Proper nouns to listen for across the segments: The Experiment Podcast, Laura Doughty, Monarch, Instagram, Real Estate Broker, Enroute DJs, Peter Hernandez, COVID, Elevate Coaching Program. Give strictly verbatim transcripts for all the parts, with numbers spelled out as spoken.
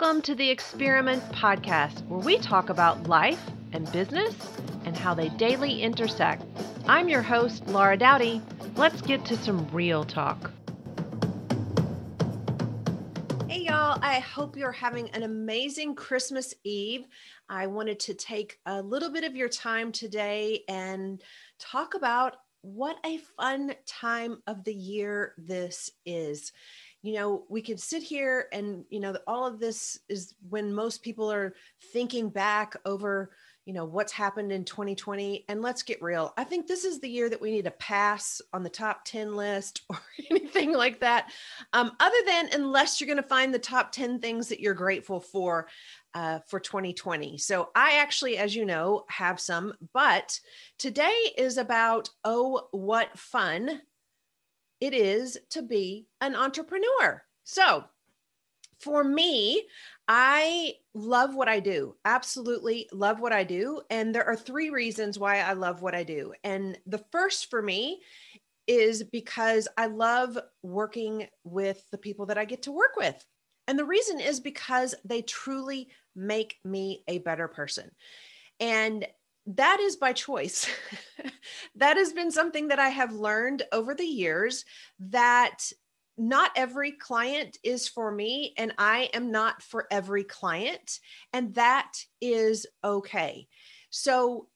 Welcome to the Experiment Podcast, where we talk about life and business and how they daily intersect. I'm your host, Laura Doughty. Let's get to some real talk. Hey, y'all. I hope you're having an amazing Christmas Eve. I wanted to take a little bit of your time today and talk about what a fun time of the year this is. You know, we can sit here and, you know, all of this is when most people are thinking back over, you know, what's happened in twenty twenty. And let's get real. I think this is the year that we need a pass on the top ten list or anything like that. Um, other than unless you're going to find the top ten things that you're grateful for, uh, for twenty twenty. So I actually, as you know, have some, but today is about, oh, what fun it is to be an entrepreneur. So for me, I love what I do. Absolutely love what I do. And there are three reasons why I love what I do. And the first for me is because I love working with the people that I get to work with. And the reason is because they truly make me a better person. And that is by choice. That has been something that I have learned over the years, that not every client is for me and I am not for every client. And that is okay. So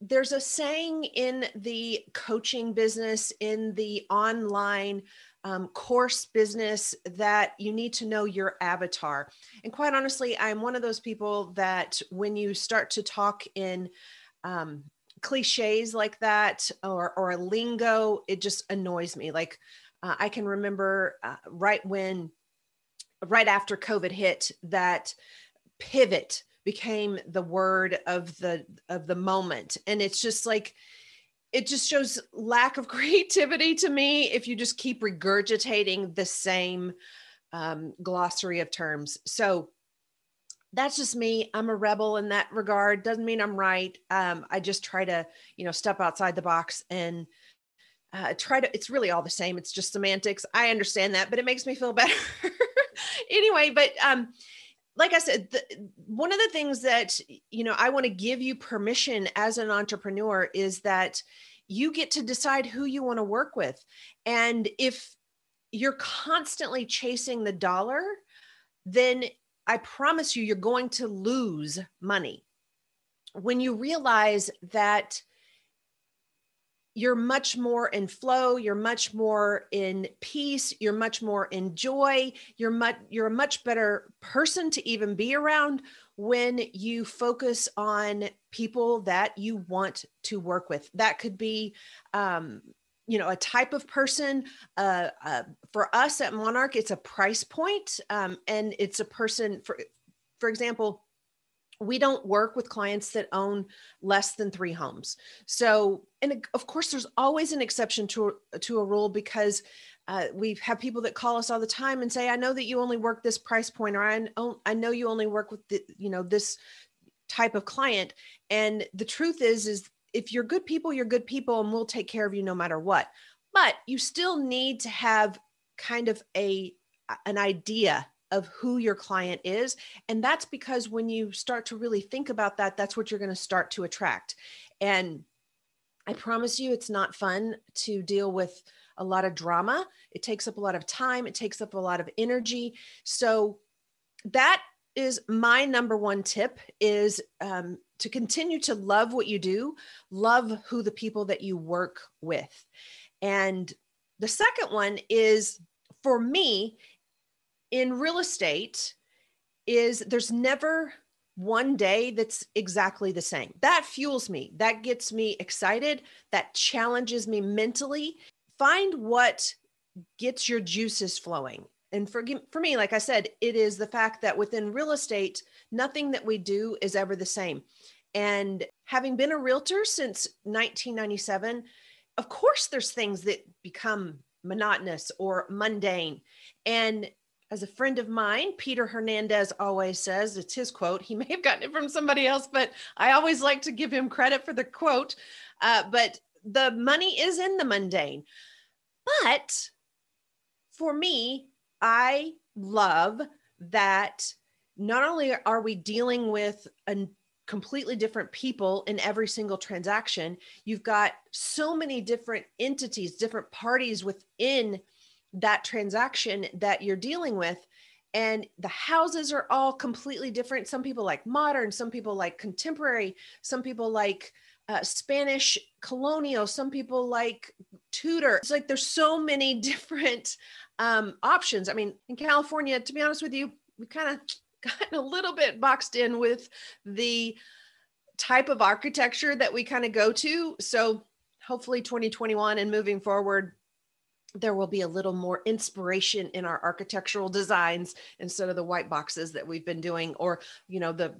there's a saying in the coaching business, in the online Um, course business, that you need to know your avatar. And quite honestly, I'm one of those people that when you start to talk in um, cliches like that, or, or a lingo, it just annoys me. Like uh, I can remember uh, right when, right after COVID hit, that pivot became the word of the, of the moment. And it's just like, it just shows lack of creativity to me if you just keep regurgitating the same um, glossary of terms. So that's just me. I'm a rebel in that regard. Doesn't mean I'm right. Um, I just try to, you know, step outside the box and uh, try to, it's really all the same. It's just semantics. I understand that, but it makes me feel better anyway. But um, like I said, the, one of the things that, you know, I want to give you permission as an entrepreneur is that you get to decide who you want to work with. And if you're constantly chasing the dollar, then I promise you, you're going to lose money. When you realize that you're much more in flow, you're much more in peace, you're much more in joy, you're much, you're a much better person to even be around when you focus on people that you want to work with. That could be, um, you know, a type of person. Uh, uh, for us at Monarch, it's a price point, um, and it's a person. For, for example, we don't work with clients that own less than three homes. So, and of course, there's always an exception to, to a rule, because uh, we have people that call us all the time and say, I know that you only work this price point, or I, I know you only work with the, you know, this type of client. And the truth is, is if you're good people, you're good people, and we'll take care of you no matter what. But you still need to have kind of a, an idea of who your client is. And that's because when you start to really think about that, that's what you're going to start to attract. And I promise you, it's not fun to deal with a lot of drama. It takes up a lot of time. It takes up a lot of energy. So that is my number one tip, is um, to continue to love what you do, love who the people that you work with. And the second one is, for me, in real estate, is there's never one day that's exactly the same. That fuels me. That gets me excited. That challenges me mentally. Find what gets your juices flowing. And for, for me, like I said, it is the fact that within real estate, nothing that we do is ever the same. And having been a realtor since nineteen ninety-seven, of course, there's things that become monotonous or mundane. And as a friend of mine, Peter Hernandez, always says, it's his quote. He may have gotten it from somebody else, but I always like to give him credit for the quote. Uh, but the money is in the mundane. But for me, I love that not only are we dealing with a completely different people in every single transaction, you've got so many different entities, different parties within that transaction that you're dealing with. And the houses are all completely different. Some people like modern, some people like contemporary, some people like uh, Spanish colonial, some people like Tudor. It's like there's so many different um, options. I mean, in California, to be honest with you, we kind of got a little bit boxed in with the type of architecture that we kind of go to. So hopefully twenty twenty-one and moving forward, there will be a little more inspiration in our architectural designs instead of the white boxes that we've been doing, or, you know, the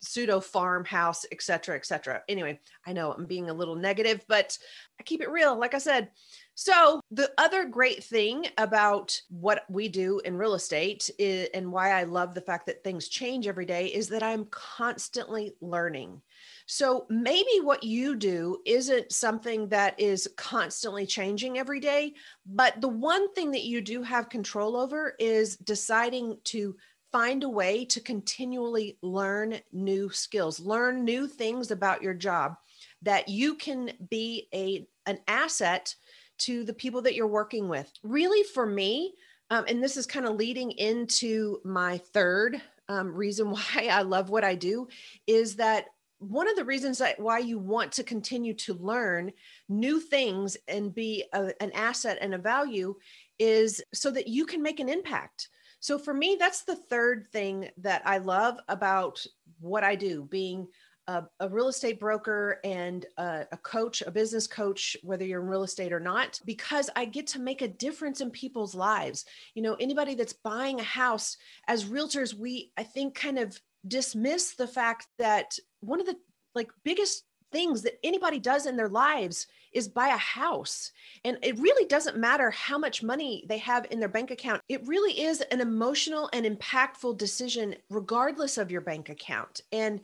pseudo farmhouse, et cetera, et cetera. Anyway, I know I'm being a little negative, but I keep it real, like I said. So the other great thing about what we do in real estate is, and why I love the fact that things change every day, is that I'm constantly learning. So maybe what you do isn't something that is constantly changing every day, but the one thing that you do have control over is deciding to find a way to continually learn new skills, learn new things about your job that you can be a, an asset to the people that you're working with. Really for me, um, and this is kind of leading into my third um, reason why I love what I do, is that one of the reasons that why you want to continue to learn new things and be a, an asset and a value is so that you can make an impact. So for me, that's the third thing that I love about what I do, being a, a real estate broker and a, a coach, a business coach, whether you're in real estate or not, because I get to make a difference in people's lives. You know, anybody that's buying a house, as realtors, we, I think, kind of dismiss the fact that one of the like biggest things that anybody does in their lives is buy a house. And it really doesn't matter how much money they have in their bank account. It really is an emotional and impactful decision, regardless of your bank account. And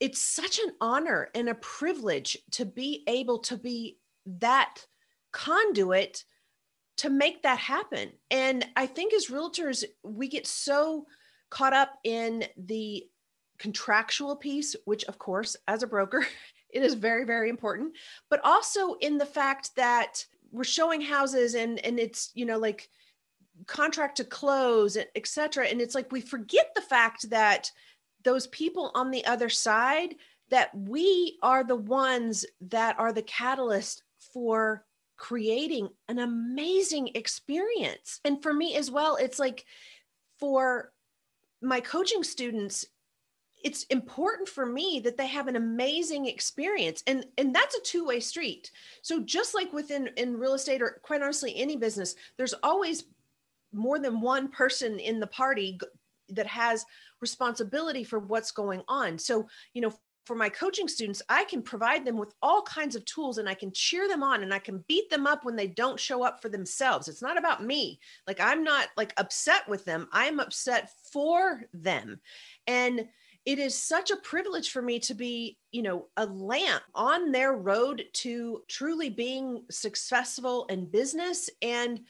it's such an honor and a privilege to be able to be that conduit to make that happen. And I think as realtors, we get so caught up in the contractual piece, which of course, as a broker, it is very, very important, but also in the fact that we're showing houses and, and it's, you know, like contract to close, et cetera. And it's like, we forget the fact that those people on the other side, that we are the ones that are the catalyst for creating an amazing experience. And for me as well, it's like for my coaching students, it's important for me that they have an amazing experience. And, and that's a two-way street. So just like within in real estate, or quite honestly, any business, there's always more than one person in the party that has responsibility for what's going on. So, you know, for my coaching students, I can provide them with all kinds of tools, and I can cheer them on, and I can beat them up when they don't show up for themselves. It's not about me. Like, I'm not like upset with them. I'm upset for them. And it is such a privilege for me to be, you know, a lamp on their road to truly being successful in business. And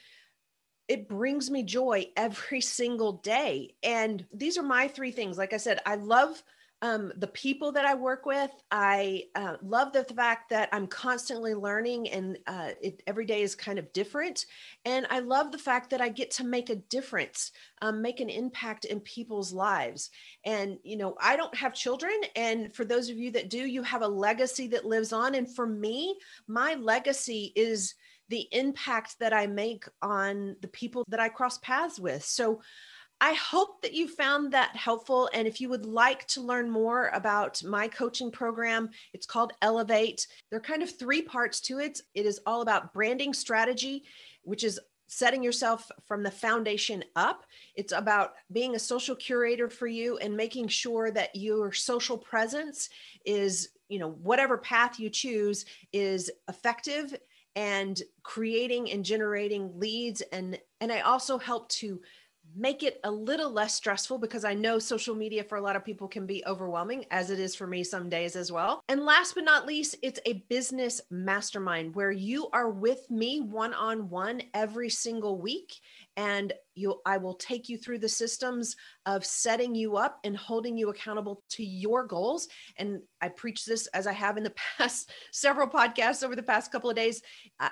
it brings me joy every single day. And these are my three things. Like I said, I love Um, the people that I work with. I uh, love the fact that I'm constantly learning, and uh, it, every day is kind of different. And I love the fact that I get to make a difference, um, make an impact in people's lives. And, you know, I don't have children. And for those of you that do, you have a legacy that lives on. And for me, my legacy is the impact that I make on the people that I cross paths with. So I hope that you found that helpful. And if you would like to learn more about my coaching program, it's called Elevate. There are kind of three parts to it. It is all about branding strategy, which is setting yourself from the foundation up. It's about being a social curator for you and making sure that your social presence is, you know, whatever path you choose is effective, and creating and generating leads. And, and I also help to make it a little less stressful, because I know social media for a lot of people can be overwhelming, as it is for me some days as well. And last but not least, it's a business mastermind where you are with me one-on-one every single week. And you, I will take you through the systems of setting you up and holding you accountable to your goals. And I preach this, as I have in the past several podcasts over the past couple of days.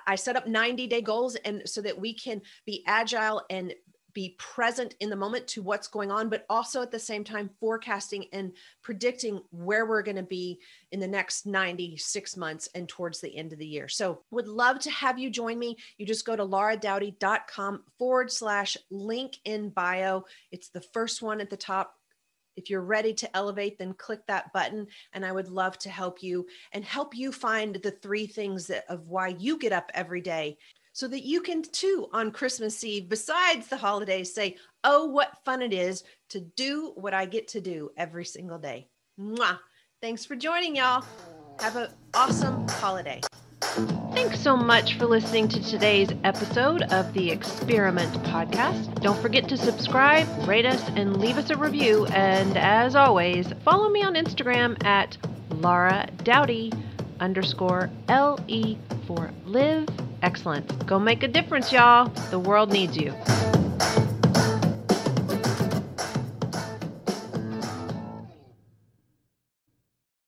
I set up ninety day goals, and so that we can be agile and be present in the moment to what's going on, but also at the same time, forecasting and predicting where we're going to be in the next ninety-six months and towards the end of the year. So would love to have you join me. You just go to lauradoughty.com forward slash link in bio. It's the first one at the top. If you're ready to elevate, then click that button. And I would love to help you and help you find the three things that, of why you get up every day, so that you can too, on Christmas Eve, besides the holidays, say, oh, what fun it is to do what I get to do every single day. Mwah. Thanks for joining, y'all. Have an awesome holiday. Thanks so much for listening to today's episode of the Experiment Podcast. Don't forget to subscribe, rate us, and leave us a review. And as always, follow me on Instagram at Laura Doughty underscore L E for live excellence. Go make a difference, y'all. The world needs you.